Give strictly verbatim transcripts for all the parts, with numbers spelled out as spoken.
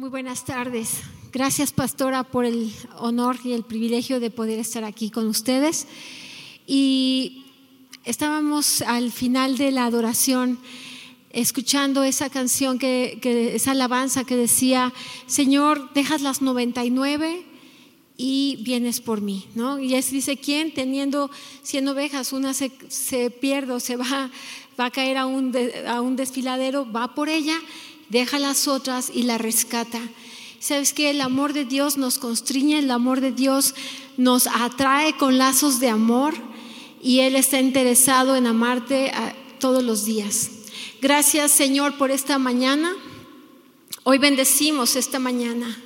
Muy buenas tardes. Gracias, pastora, por el honor y el privilegio de poder estar aquí con ustedes. Y estábamos al final de la adoración escuchando esa canción, que, que esa alabanza que decía: Señor, dejas las noventa y nueve y vienes por mí, ¿no? Y es, dice, ¿quién teniendo cien ovejas, una se, se pierde o se va, va a caer a un, de, a un desfiladero, va por ella, deja las otras y la rescata? ¿Sabes qué? El amor de Dios nos constriñe, el amor de Dios nos atrae con lazos de amor, y Él está interesado en amarte todos los días. Gracias, Señor, por esta mañana. Hoy bendecimos esta mañana.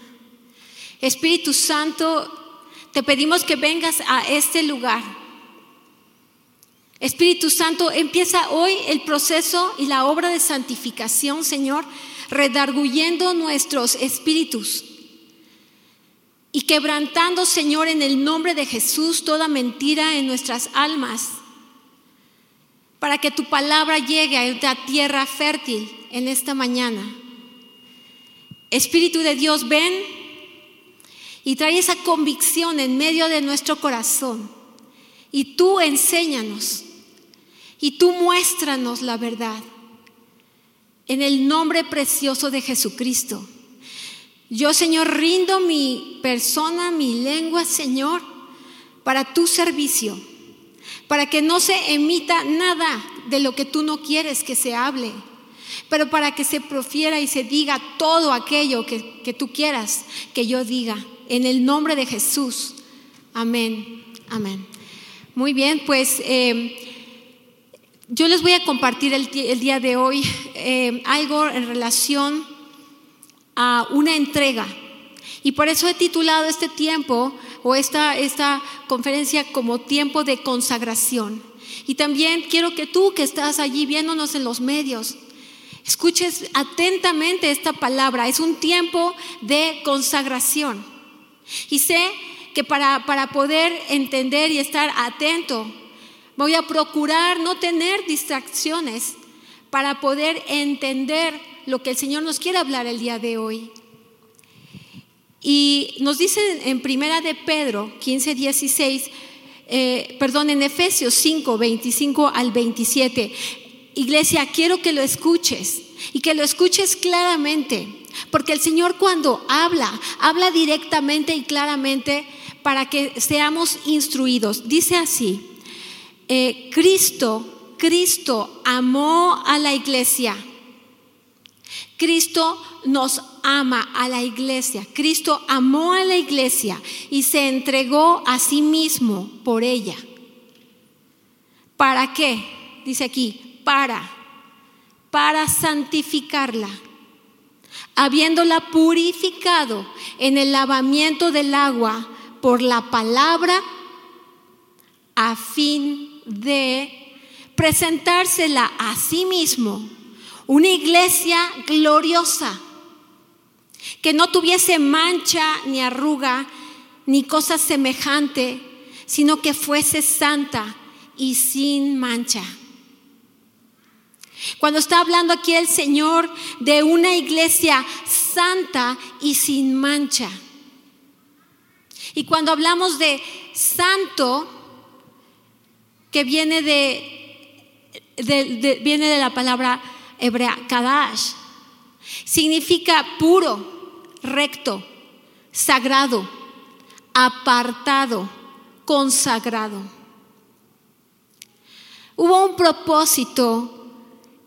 Espíritu Santo, te pedimos que vengas a este lugar. Espíritu Santo, empieza hoy el proceso y la obra de santificación, Señor, redarguyendo nuestros espíritus y quebrantando, Señor, en el nombre de Jesús, toda mentira en nuestras almas, para que tu palabra llegue a esta tierra fértil en esta mañana. Espíritu de Dios, ven y trae esa convicción en medio de nuestro corazón, y tú enséñanos y tú muéstranos la verdad. En el nombre precioso de Jesucristo. Yo, Señor, rindo mi persona, mi lengua, Señor, para tu servicio, para que no se emita nada de lo que tú no quieres que se hable, pero para que se profiera y se diga todo aquello que, que tú quieras que yo diga. En el nombre de Jesús. Amén, amén. Muy bien, pues... Eh, Yo les voy a compartir el, el día de hoy eh, algo en relación a una entrega. Y por eso he titulado este tiempo o esta, esta conferencia como tiempo de consagración. Y también quiero que tú, que estás allí viéndonos en los medios, escuches atentamente esta palabra. Es un tiempo de consagración. Y sé que para, para poder entender y estar atento, voy a procurar no tener distracciones para poder entender lo que el Señor nos quiere hablar el día de hoy. Y nos dice en Primera de Pedro quince, dieciséis, eh, perdón, en Efesios cinco, veinticinco al veintisiete. Iglesia, quiero que lo escuches y que lo escuches claramente, porque el Señor cuando habla, habla directamente y claramente para que seamos instruidos. Dice así. Eh, Cristo, Cristo amó a la iglesia. Cristo nos ama a la iglesia. Cristo amó a la iglesia y se entregó a sí mismo por ella. ¿Para qué? Dice aquí, para, para santificarla, habiéndola purificado en el lavamiento del agua por la palabra, a fin de presentársela a sí mismo, una iglesia gloriosa, que no tuviese mancha ni arruga ni cosa semejante, sino que fuese santa y sin mancha. Cuando está hablando aquí el Señor de una iglesia santa y sin mancha, y cuando hablamos de santo, que viene de, de, de, viene de la palabra hebrea, kadash, significa puro, recto, sagrado, apartado, consagrado. Hubo un propósito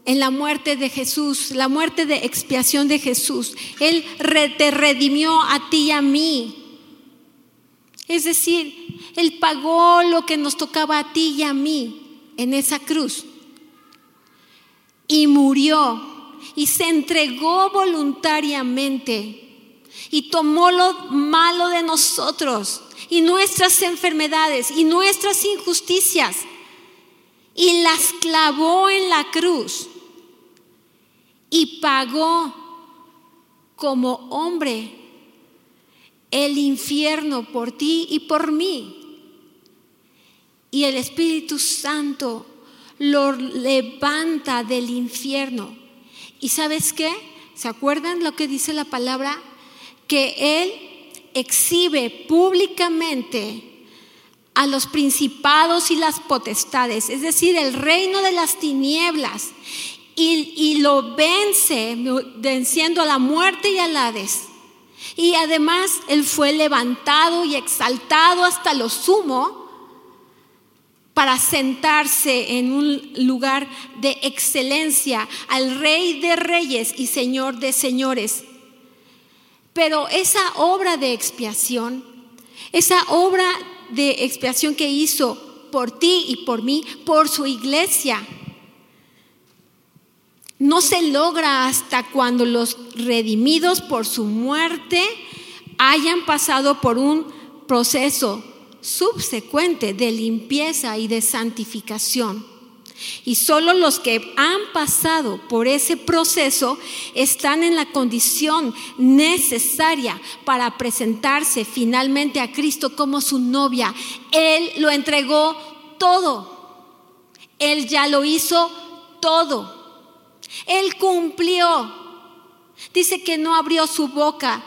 en la muerte de Jesús, la muerte de expiación de Jesús. Él te redimió a ti y a mí. Es decir, Él pagó lo que nos tocaba a ti y a mí en esa cruz. Y murió y se entregó voluntariamente y tomó lo malo de nosotros y nuestras enfermedades y nuestras injusticias y las clavó en la cruz y pagó como hombre el infierno por ti y por mí. Y el Espíritu Santo lo levanta del infierno. ¿Y sabes qué? ¿Se acuerdan lo que dice la palabra? que él exhibe públicamente a los principados y las potestades, es decir, el reino de las tinieblas, y, y lo vence, venciendo a la muerte y al Hades. Y además él fue levantado y exaltado hasta lo sumo para sentarse en un lugar de excelencia al Rey de Reyes y Señor de Señores. Pero esa obra de expiación, esa obra de expiación que hizo por ti y por mí, por su iglesia, no se logra hasta cuando los redimidos por su muerte hayan pasado por un proceso subsecuente de limpieza y de santificación. Y solo los que han pasado por ese proceso están en la condición necesaria para presentarse finalmente a Cristo como su novia. Él lo entregó todo. Él ya lo hizo todo. Él cumplió. Dice que no abrió su boca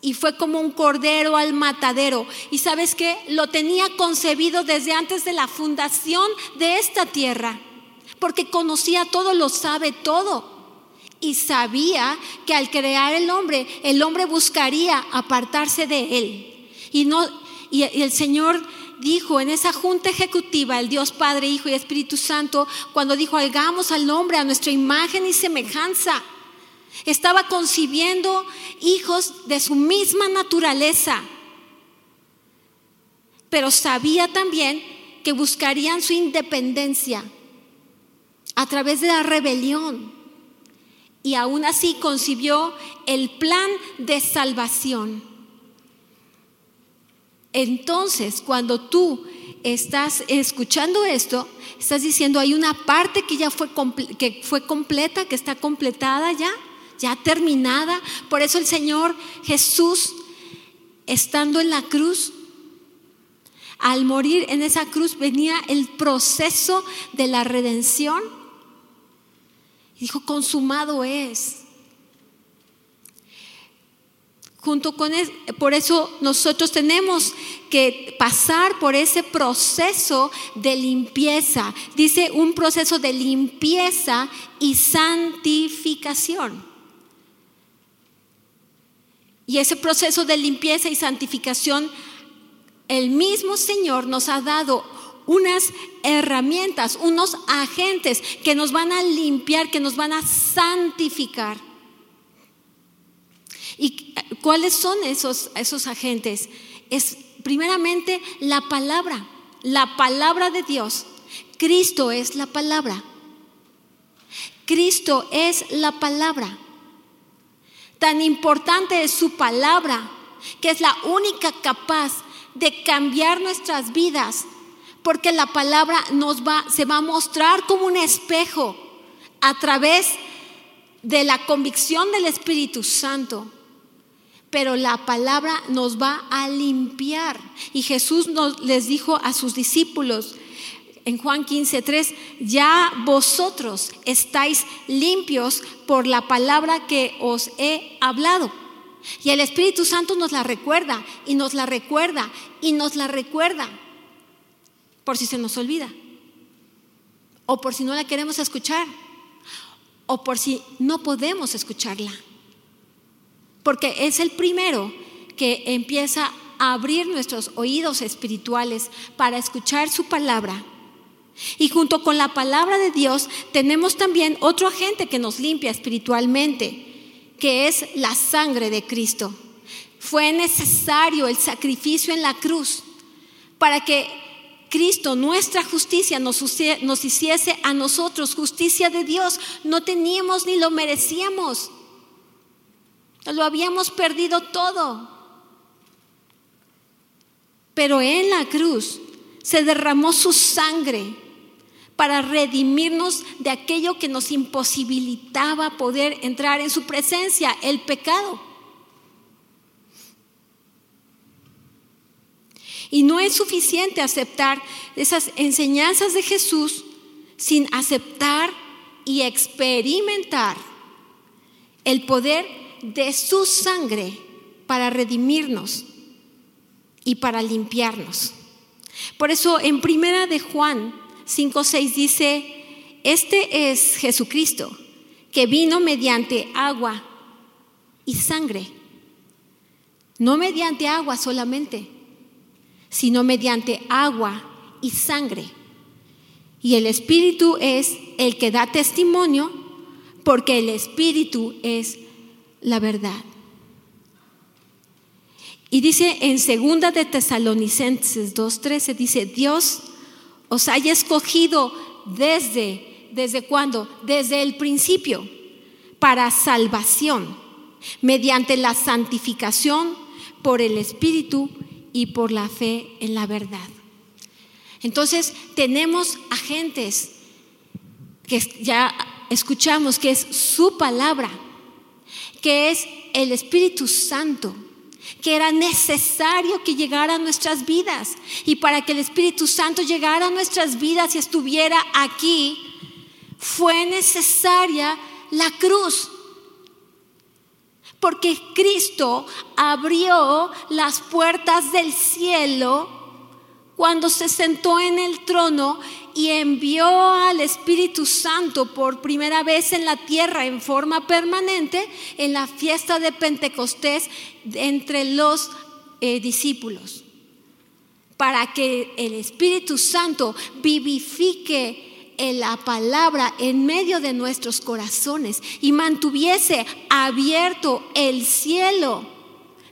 y fue como un cordero al matadero. ¿Y sabes qué? Lo tenía concebido desde antes de la fundación de esta tierra, porque conocía todo, lo sabe todo, y sabía que al crear el hombre, el hombre buscaría apartarse de él. Y no, y el Señor dijo en esa junta ejecutiva, el Dios Padre, Hijo y Espíritu Santo, cuando dijo: hagamos al hombre a nuestra imagen y semejanza, estaba concibiendo hijos de su misma naturaleza, pero sabía también que buscarían su independencia a través de la rebelión, y aún así concibió el plan de salvación. Entonces, cuando tú estás escuchando esto, estás diciendo: hay una parte que ya fue, comple- que fue completa, que está completada ya, ya terminada. Por eso el Señor Jesús, estando en la cruz, al morir en esa cruz, venía el proceso de la redención. Dijo: consumado es. Junto con eso, por eso nosotros tenemos que pasar por ese proceso de limpieza. Dice: un proceso de limpieza y santificación. Y ese proceso de limpieza y santificación, el mismo Señor nos ha dado unas herramientas, unos agentes que nos van a limpiar, que nos van a santificar. ¿Y cuáles son esos, esos agentes? Es primeramente la palabra, la palabra de Dios. Cristo es la palabra. Cristo es la palabra. Tan importante es su palabra, que es la única capaz de cambiar nuestras vidas, porque la palabra nos va, se va a mostrar como un espejo a través de la convicción del Espíritu Santo. Pero la palabra nos va a limpiar. Y Jesús nos, les dijo a sus discípulos en Juan quince tres: ya vosotros estáis limpios por la palabra que os he hablado. Y el Espíritu Santo nos la recuerda y nos la recuerda y nos la recuerda, por si se nos olvida, o por si no la queremos escuchar, o por si no podemos escucharla. Porque es el primero que empieza a abrir nuestros oídos espirituales para escuchar su palabra. Y junto con la palabra de Dios tenemos también otro agente que nos limpia espiritualmente, que es la sangre de Cristo. Fue necesario el sacrificio en la cruz para que Cristo, nuestra justicia, nos, nos hiciese a nosotros justicia de Dios. No teníamos ni lo merecíamos. Lo habíamos perdido todo. Pero en la cruz se derramó su sangre para redimirnos de aquello que nos imposibilitaba poder entrar en su presencia: el pecado. Y no es suficiente aceptar esas enseñanzas de Jesús sin aceptar y experimentar el poder de su sangre para redimirnos y para limpiarnos. Por eso en Primera de Juan cinco seis dice: este es Jesucristo, que vino mediante agua y sangre. No mediante agua solamente, sino mediante agua y sangre. Y el Espíritu es el que da testimonio, porque el Espíritu es la verdad. Y dice en segunda de Tesalonicenses dos trece, dice: Dios os haya escogido desde, ¿desde cuándo? Desde el principio, para salvación, mediante la santificación por el Espíritu y por la fe en la verdad. Entonces tenemos agentes que ya escuchamos que es su palabra, que es el Espíritu Santo, que era necesario que llegara a nuestras vidas. Y para que el Espíritu Santo llegara a nuestras vidas y estuviera aquí, fue necesaria la cruz, porque Cristo abrió las puertas del cielo cuando se sentó en el trono y envió al Espíritu Santo por primera vez en la tierra en forma permanente en la fiesta de Pentecostés entre los eh, discípulos, para que el Espíritu Santo vivifique en la palabra en medio de nuestros corazones y mantuviese abierto el cielo.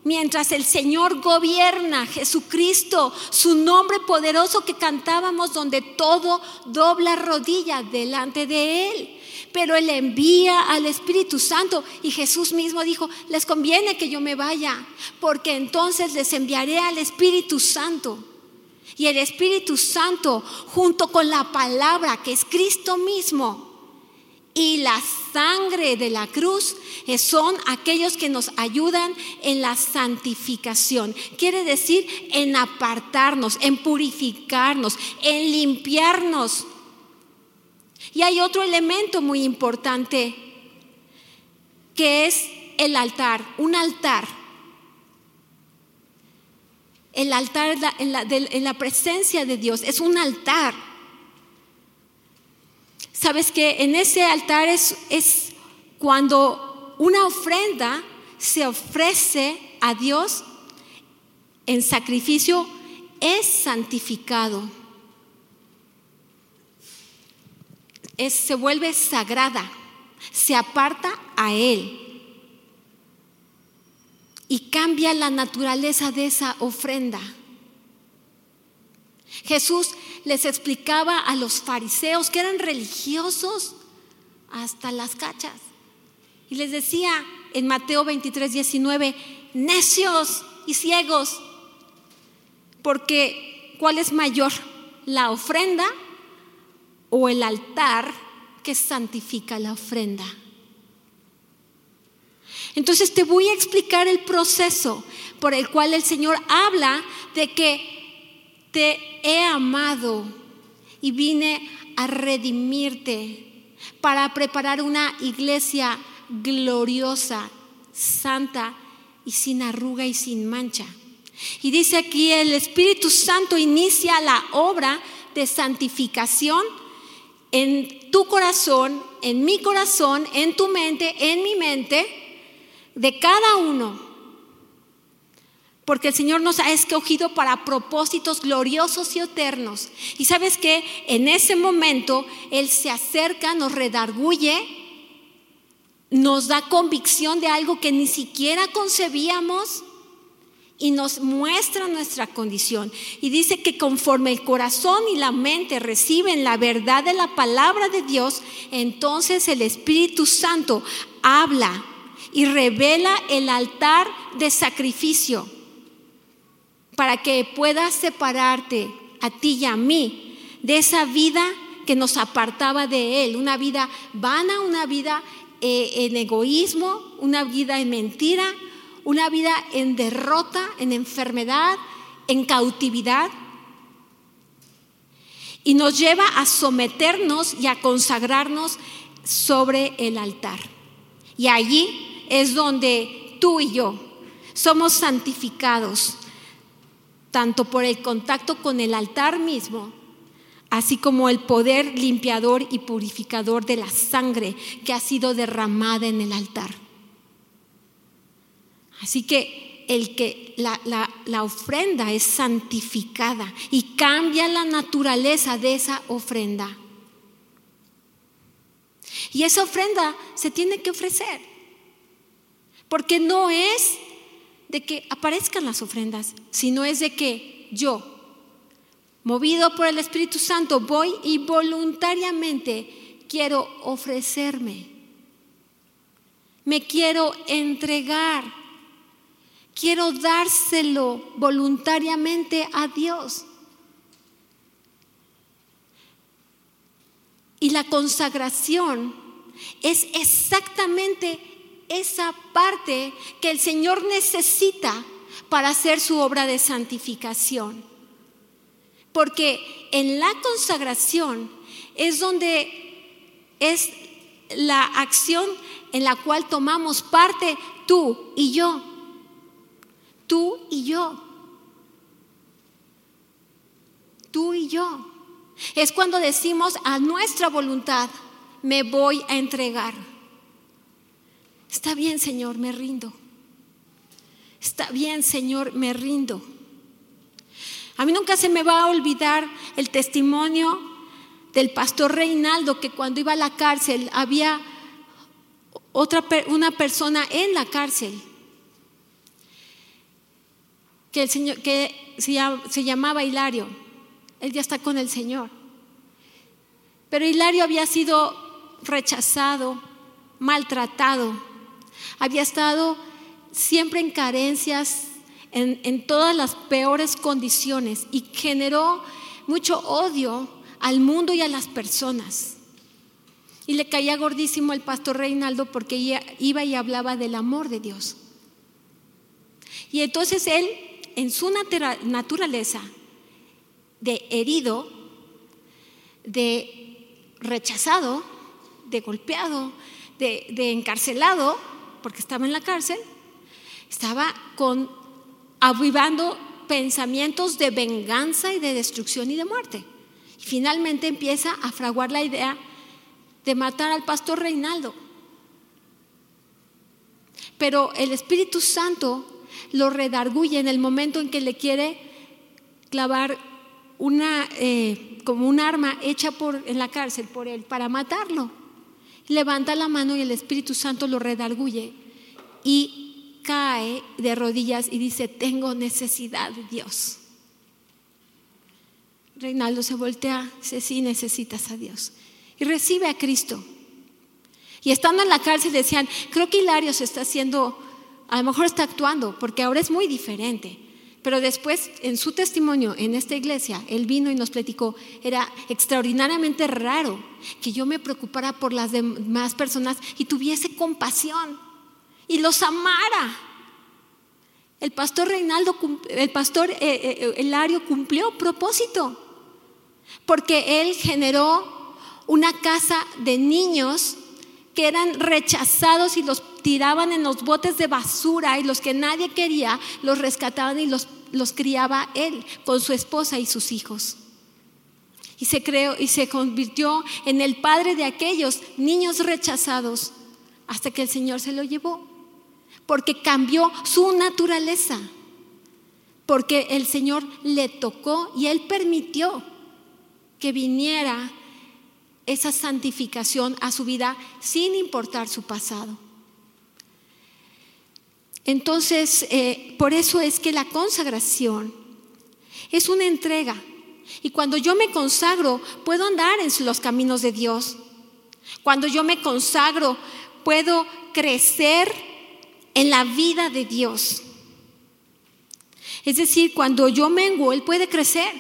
Mientras el Señor gobierna, Jesucristo, su nombre poderoso que cantábamos, donde todo dobla rodilla delante de Él. Pero Él envía al Espíritu Santo, y Jesús mismo dijo: les conviene que yo me vaya, porque entonces les enviaré al Espíritu Santo. Y el Espíritu Santo, junto con la palabra que es Cristo mismo, y la sangre de la cruz, son aquellos que nos ayudan en la santificación. Quiere decir en apartarnos, en purificarnos, en limpiarnos. Y hay otro elemento muy importante, que es el altar, un altar. El altar en la, en la presencia de Dios es un altar. Sabes que en ese altar es, es cuando una ofrenda se ofrece a Dios en sacrificio, es santificado, es, se vuelve sagrada, se aparta a Él y cambia la naturaleza de esa ofrenda. Jesús les explicaba a los fariseos, que eran religiosos hasta las cachas, y les decía en Mateo veintitrés diecinueve: necios y ciegos, porque ¿cuál es mayor, la ofrenda o el altar que santifica la ofrenda? Entonces te voy a explicar el proceso por el cual el Señor habla de que te he amado y vine a redimirte para preparar una iglesia gloriosa, santa y sin arruga y sin mancha. Y dice aquí: el Espíritu Santo inicia la obra de santificación en tu corazón, en mi corazón, en tu mente, en mi mente, de cada uno. Porque el Señor nos ha escogido para propósitos gloriosos y eternos. Y sabes que en ese momento Él se acerca, nos redarguye, nos da convicción de algo que ni siquiera concebíamos y nos muestra nuestra condición. Y dice que conforme el corazón y la mente reciben la verdad de la palabra de Dios, entonces el Espíritu Santo habla y revela el altar de sacrificio, para que puedas separarte a ti y a mí de esa vida que nos apartaba de Él, una vida vana, una vida eh, en egoísmo, una vida en mentira, una vida en derrota, en enfermedad, en cautividad, y nos lleva a someternos y a consagrarnos sobre el altar. Y allí es donde tú y yo somos santificados tanto por el contacto con el altar mismo, así como el poder limpiador y purificador de la sangre que ha sido derramada en el altar. Así que, el que la, la, la ofrenda es santificada y cambia la naturaleza de esa ofrenda. Y esa ofrenda se tiene que ofrecer, porque no es de que aparezcan las ofrendas, sino es de que yo, movido por el Espíritu Santo, voy y voluntariamente quiero ofrecerme. Me quiero entregar. Quiero dárselo voluntariamente a Dios. Y la consagración es exactamente esa parte que el Señor necesita para hacer su obra de santificación. Porque en la consagración es donde es la acción en la cual tomamos parte tú y yo. Tú y yo. Tú y yo. Es cuando decimos a nuestra voluntad, me voy a entregar. Está bien, Señor, me rindo. Está bien, Señor, me rindo. A mí nunca se me va a olvidar el testimonio del pastor Reinaldo, que cuando iba a la cárcel había otra una persona en la cárcel que, el señor, que se, se llamaba Hilario. Él ya está con el Señor. Pero Hilario había sido rechazado, maltratado, había estado siempre en carencias, En, en todas las peores condiciones, y generó mucho odio al mundo y a las personas. Y le caía gordísimo el pastor Reinaldo porque iba y hablaba del amor de Dios. Y entonces él, en su natura, naturaleza de herido, de rechazado, de golpeado, de, de encarcelado, porque estaba en la cárcel, estaba con avivando pensamientos de venganza y de destrucción y de muerte. Y finalmente empieza a fraguar la idea de matar al pastor Reinaldo. Pero el Espíritu Santo lo redarguye en el momento en que le quiere clavar una, eh, como un arma hecha por, en la cárcel por él para matarlo. Levanta la mano y el Espíritu Santo lo redarguye y cae de rodillas y dice: tengo necesidad de Dios. Reinaldo se voltea, dice: sí, necesitas a Dios, y recibe a Cristo. Y estando en la cárcel decían: creo que Hilario se está haciendo, a lo mejor está actuando porque ahora es muy diferente, pero después en su testimonio en esta iglesia él vino y nos platicó: era extraordinariamente raro que yo me preocupara por las demás personas y tuviese compasión y los amara. El pastor Reinaldo, el pastor Hilario cumplió propósito, porque él generó una casa de niños que eran rechazados y los tiraban en los botes de basura, y los que nadie quería los rescataban y los, los criaba él con su esposa y sus hijos. Y se creó y se convirtió en el padre de aquellos niños rechazados, hasta que el Señor se lo llevó. Porque cambió su naturaleza, porque el Señor le tocó y Él permitió que viniera esa santificación a su vida sin importar su pasado. Entonces, eh, por eso es que la consagración es una entrega, y cuando yo me consagro puedo andar en los caminos de Dios. Cuando yo me consagro puedo crecer en la vida de Dios. Es decir, cuando yo menguo, Él puede crecer.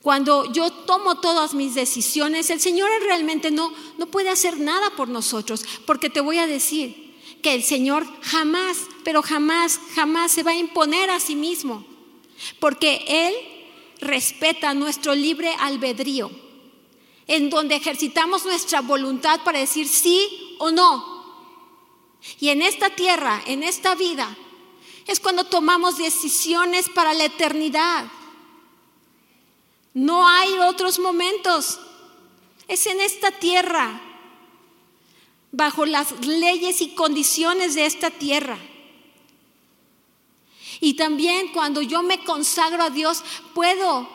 Cuando yo tomo todas mis decisiones, el Señor realmente no, no puede hacer nada por nosotros, porque te voy a decir que el Señor jamás, pero jamás, jamás se va a imponer a sí mismo, porque Él respeta nuestro libre albedrío, en donde ejercitamos nuestra voluntad para decir sí o no. Y en esta tierra, en esta vida, es cuando tomamos decisiones para la eternidad. No hay otros momentos. Es en esta tierra, bajo las leyes y condiciones de esta tierra. Y también cuando yo me consagro a Dios, puedo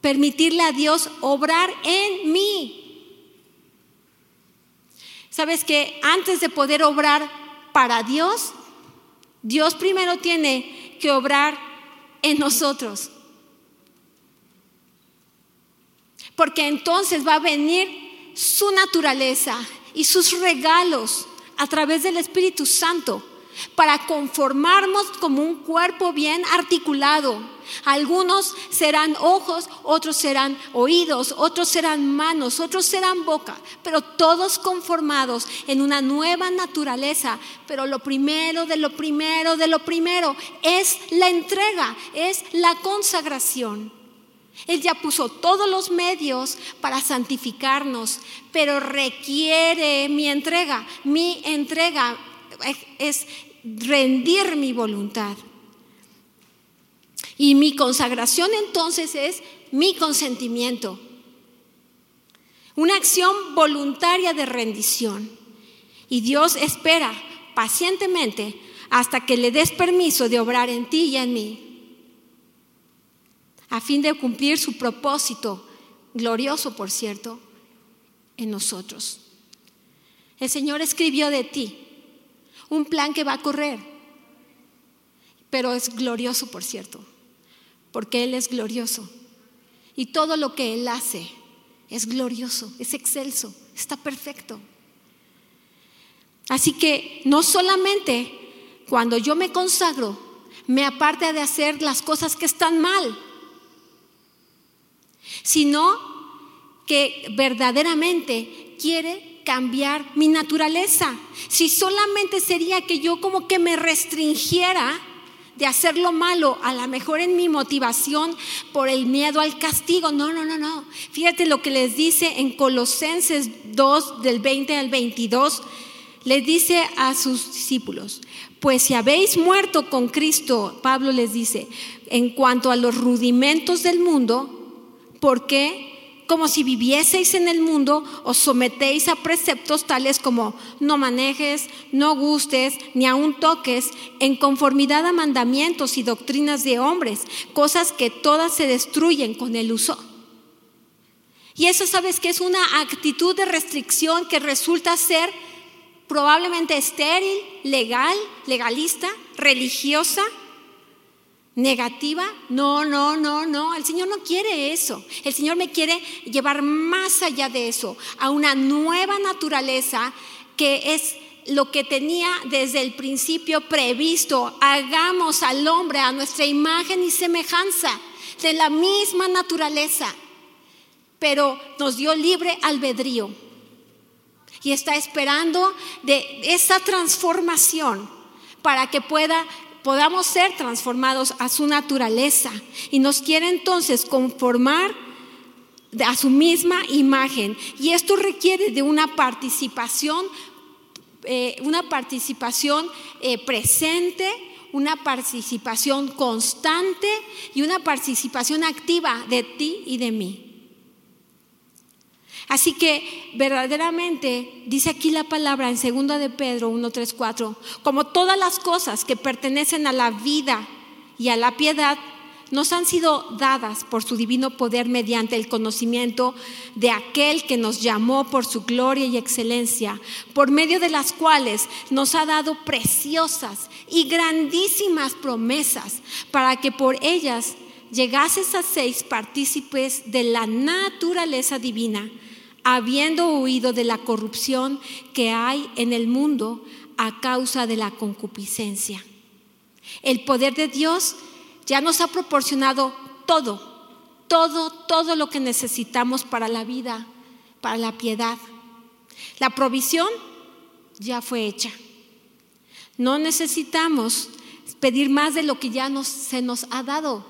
permitirle a Dios obrar en mí. Sabes que antes de poder obrar para Dios, Dios primero tiene que obrar en nosotros. Porque entonces va a venir su naturaleza y sus regalos a través del Espíritu Santo para conformarnos como un cuerpo bien articulado. Algunos serán ojos, otros serán oídos, otros serán manos, otros serán boca, pero todos conformados en una nueva naturaleza. Pero lo primero de lo primero de lo primero es la entrega, es la consagración. Él ya puso todos los medios para santificarnos, pero requiere mi entrega. Mi entrega es rendir mi voluntad. Y mi consagración entonces es mi consentimiento. Una acción voluntaria de rendición. Y Dios espera pacientemente hasta que le des permiso de obrar en ti y en mí, a fin de cumplir su propósito, glorioso por cierto, en nosotros. El Señor escribió de ti un plan que va a correr, pero es glorioso por cierto. Porque Él es glorioso y todo lo que Él hace es glorioso, es excelso, está perfecto. Así que no solamente cuando yo me consagro, me aparta de hacer las cosas que están mal, sino que verdaderamente quiere cambiar mi naturaleza. Si solamente sería que yo como que me restringiera de hacer lo malo, a lo mejor en mi motivación por el miedo al castigo. No, no, no, no. Fíjate lo que les dice en Colosenses dos, del veinte al veintidós. Les dice a sus discípulos: pues si habéis muerto con Cristo, Pablo les dice, en cuanto a los rudimentos del mundo, ¿por qué? Como si vivieseis en el mundo, os sometéis a preceptos tales como no manejes, no gustes, ni aun toques, en conformidad a mandamientos y doctrinas de hombres, cosas que todas se destruyen con el uso. Y eso, sabes que es una actitud de restricción que resulta ser probablemente estéril, legal, legalista, religiosa, negativa. No, no, no, no. El Señor no quiere eso. El Señor me quiere llevar más allá de eso, a una nueva naturaleza que es lo que tenía desde el principio previsto. Hagamos al hombre a nuestra imagen y semejanza, de la misma naturaleza, pero nos dio libre albedrío y está esperando de esa transformación para que pueda podamos ser transformados a su naturaleza, y nos quiere entonces conformar a su misma imagen, y esto requiere de una participación eh, una participación eh, presente, una participación constante y una participación activa de ti y de mí. Así que verdaderamente dice aquí la palabra en segunda de Pedro uno, tres, cuatro, como todas las cosas que pertenecen a la vida y a la piedad nos han sido dadas por su divino poder mediante el conocimiento de aquel que nos llamó por su gloria y excelencia, por medio de las cuales nos ha dado preciosas y grandísimas promesas, para que por ellas llegases a seis partícipes de la naturaleza divina, habiendo huido de la corrupción que hay en el mundo a causa de la concupiscencia. El poder de Dios ya nos ha proporcionado todo, todo, todo lo que necesitamos para la vida, para la piedad. La provisión ya fue hecha. No necesitamos pedir más de lo que ya nos, se nos ha dado,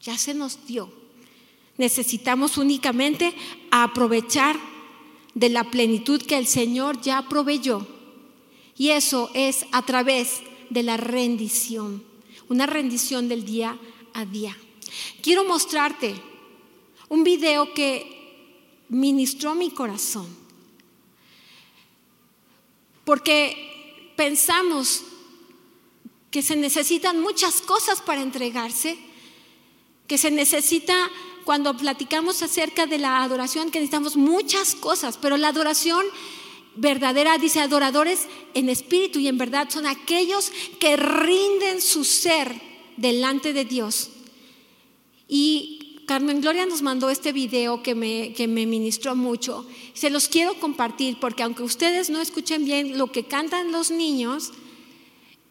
ya se nos dio. Necesitamos únicamente aprovechar de la plenitud que el Señor ya proveyó Y eso es a través de la rendición, una rendición del día a día. Quiero mostrarte un video que ministró mi corazón, porque pensamos que se necesitan muchas cosas para entregarse, que se necesita, cuando platicamos acerca de la adoración, que necesitamos muchas cosas, pero la adoración verdadera, dice, adoradores en espíritu y en verdad, son aquellos que rinden su ser delante de Dios. Y Carmen Gloria nos mandó este video que me, que me ministró mucho. Se los quiero compartir porque aunque ustedes no escuchen bien lo que cantan los niños,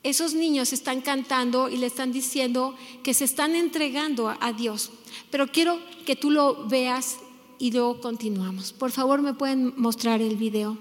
esos niños están cantando y le están diciendo que se están entregando a Dios. Pero quiero que tú lo veas y luego continuamos. Por favor, me pueden mostrar el video.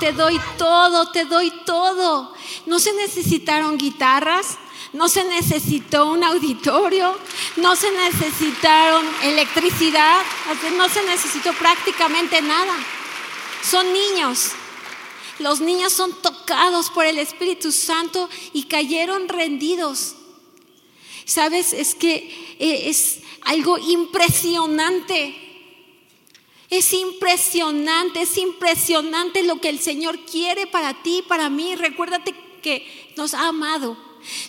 Te doy todo, te doy todo. No se necesitaron guitarras, no se necesitó un auditorio, no se necesitaron electricidad, no se necesitó prácticamente nada. Son niños. Los niños son tocados por el Espíritu Santo y cayeron rendidos. ¿Sabes? Es que es algo impresionante. Es impresionante, es impresionante lo que el Señor quiere para ti y para mí. Recuérdate que nos ha amado.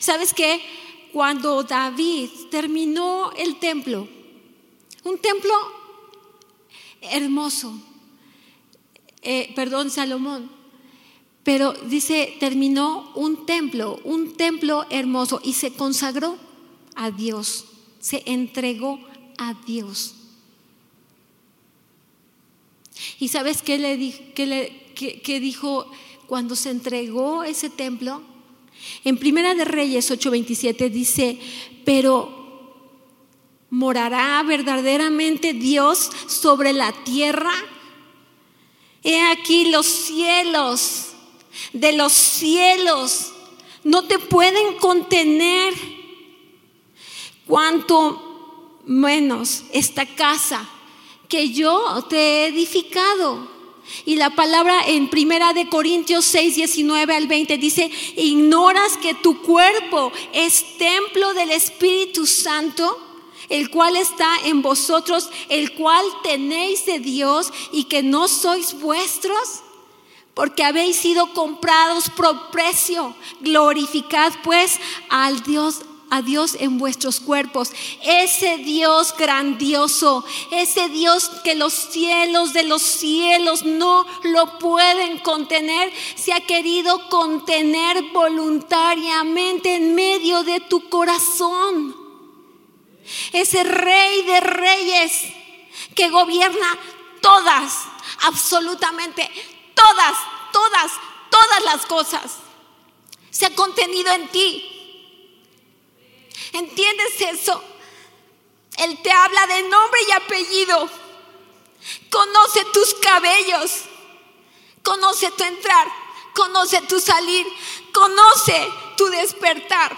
¿Sabes qué? Cuando David terminó el templo, un templo hermoso, eh, perdón, Salomón, pero dice, terminó un templo, un templo hermoso y se consagró a Dios, se entregó a Dios. ¿Y sabes qué le, qué le qué, qué dijo cuando se entregó ese templo? En Primera de Reyes ocho veintisiete dice, pero ¿morará verdaderamente Dios sobre la tierra? He aquí los cielos de los cielos no te pueden contener, cuanto menos esta casa que yo te he edificado. Y la palabra en Primera de Corintios seis, diecinueve al veinte dice, ¿ignoras que tu cuerpo es templo del Espíritu Santo, el cual está en vosotros, el cual tenéis de Dios y que no sois vuestros? Porque habéis sido comprados por precio. Glorificad pues al Dios a Dios en vuestros cuerpos, ese Dios grandioso, ese Dios que los cielos de los cielos no lo pueden contener, se ha querido contener voluntariamente en medio de tu corazón. Ese Rey de Reyes que gobierna todas, absolutamente todas, todas, todas las cosas, se ha contenido en ti. ¿Entiendes eso? Él te habla de nombre y apellido. Conoce tus cabellos. Conoce tu entrar, conoce tu salir, conoce tu despertar,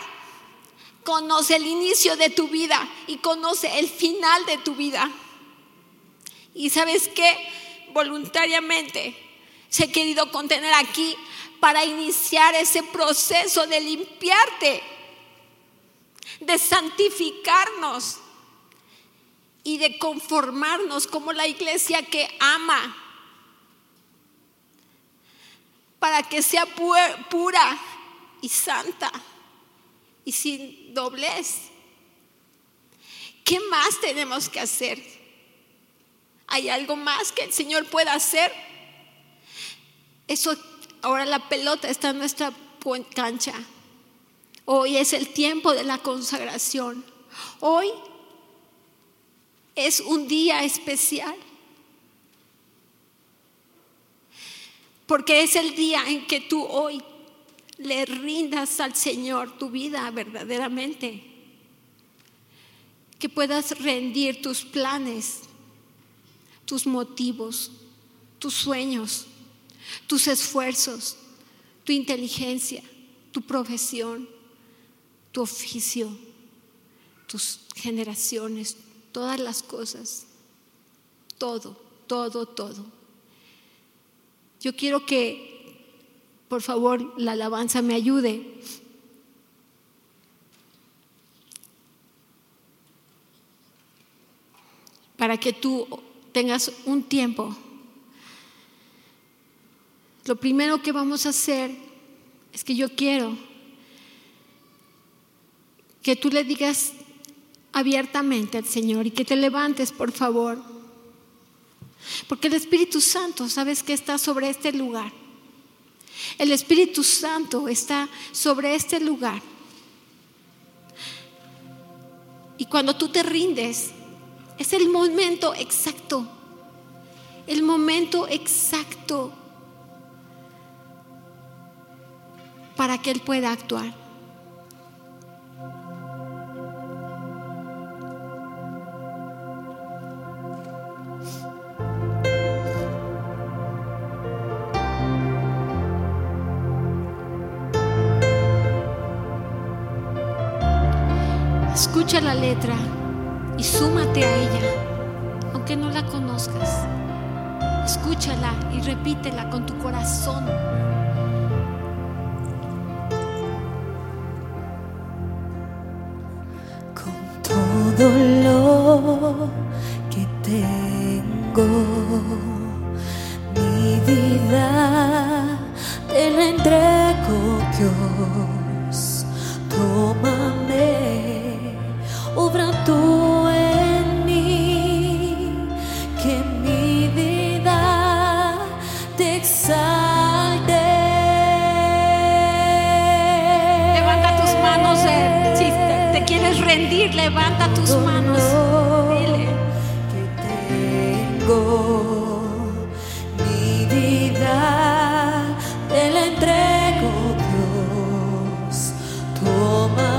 conoce el inicio de tu vida y conoce el final de tu vida. Y ¿sabes qué? Voluntariamente se ha querido contener aquí para iniciar ese proceso de limpiarte, de santificarnos y de conformarnos como la iglesia que ama, para que sea pu- pura y santa y sin doblez. ¿Qué más tenemos que hacer? ¿Hay algo más que el Señor pueda hacer? Eso, ahora la pelota está en nuestra cancha. Hoy es el tiempo de la consagración. Hoy es un día especial, porque es el día en que tú hoy le rindas al Señor tu vida verdaderamente, que puedas rendir tus planes, tus motivos, tus sueños, tus esfuerzos, tu inteligencia, tu profesión, tu oficio, tus generaciones, todas las cosas, todo, todo, todo. Yo quiero que, por favor, la alabanza me ayude. Para que tú tengas un tiempo. Lo primero que vamos a hacer es que yo quiero que tú le digas abiertamente al Señor y que te levantes, por favor. Porque el Espíritu Santo, ¿sabes qué? Está sobre este lugar. El Espíritu Santo está sobre este lugar. Y cuando tú te rindes, es el momento exacto. El momento exacto para que Él pueda actuar. Escucha la letra y súmate a ella, aunque no la conozcas. Escúchala y repítela con tu corazón. Con todo lo que tengo, mi vida te la entrego, Dios. Tómame. Obra tú en mí, que mi vida te exalte. Levanta tus manos, eh, si te, te quieres rendir, levanta tus manos. Dile que tengo mi vida, te la entrego, Dios. Toma.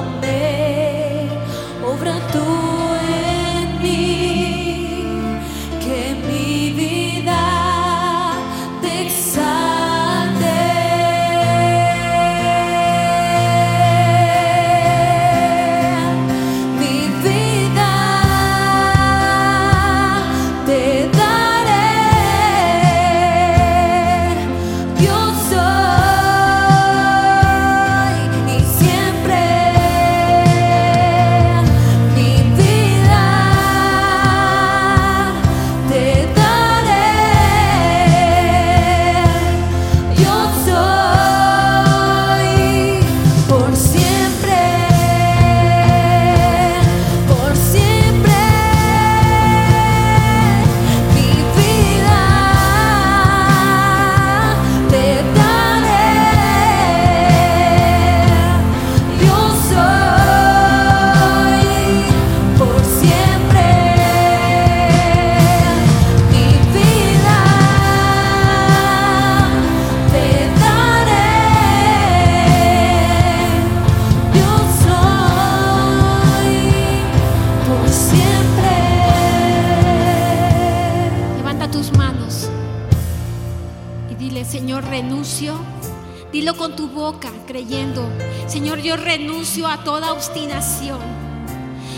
Dilo con tu boca, creyendo: Señor, yo renuncio a toda obstinación.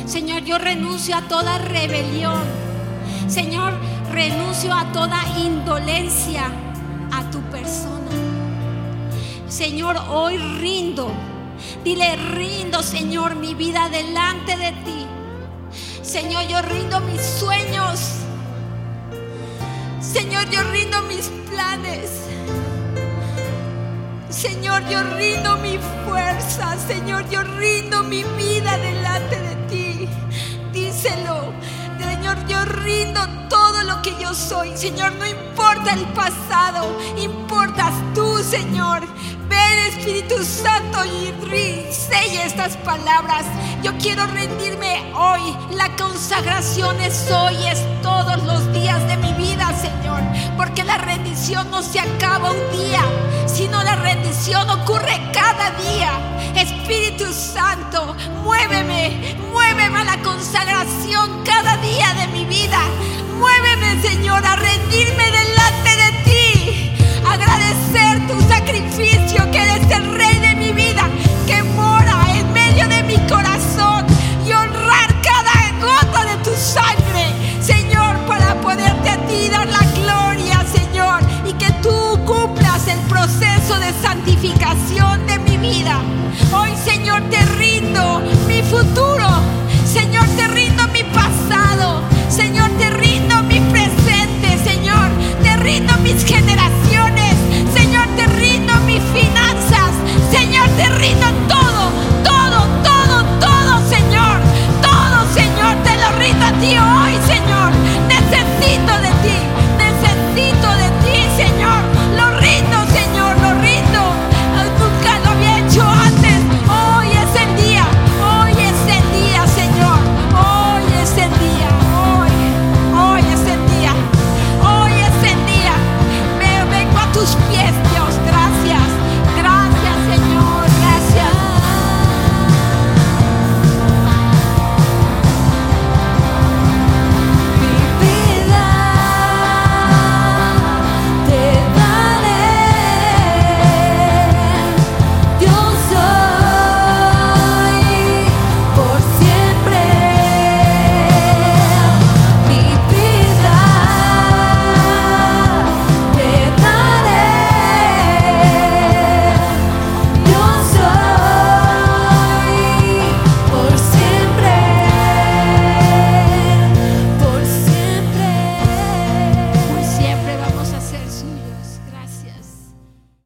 Señor, yo renuncio a toda rebelión. Señor, renuncio a toda indolencia a tu persona. Señor, hoy rindo. Dile: rindo, Señor, mi vida delante de ti. Señor, yo rindo mis sueños. Señor, yo rindo mis planes. Señor, yo rindo mi fuerza. Señor, yo rindo mi vida delante de ti. Díselo. Señor, yo rindo todo lo que yo soy. Señor, no importa el pasado, importas tú, Señor. Ven, Espíritu Santo, y sella estas palabras. Yo quiero rendirme hoy. La consagración es hoy, es todos los días de mi vida, Señor, porque la rendición no se acaba un día, sino la rendición ocurre cada día. Espíritu Santo, muéveme, muéveme a la consagración cada día de mi vida. Muéveme, Señor, a rendirme delante de ti, agradecer tu sacrificio, que eres el Rey de mi vida, que mora en medio de mi corazón, y honrar cada gota de tu sangre, Señor, para poderte a ti dar la gloria, Señor, y que tú cumplas el proceso de santificación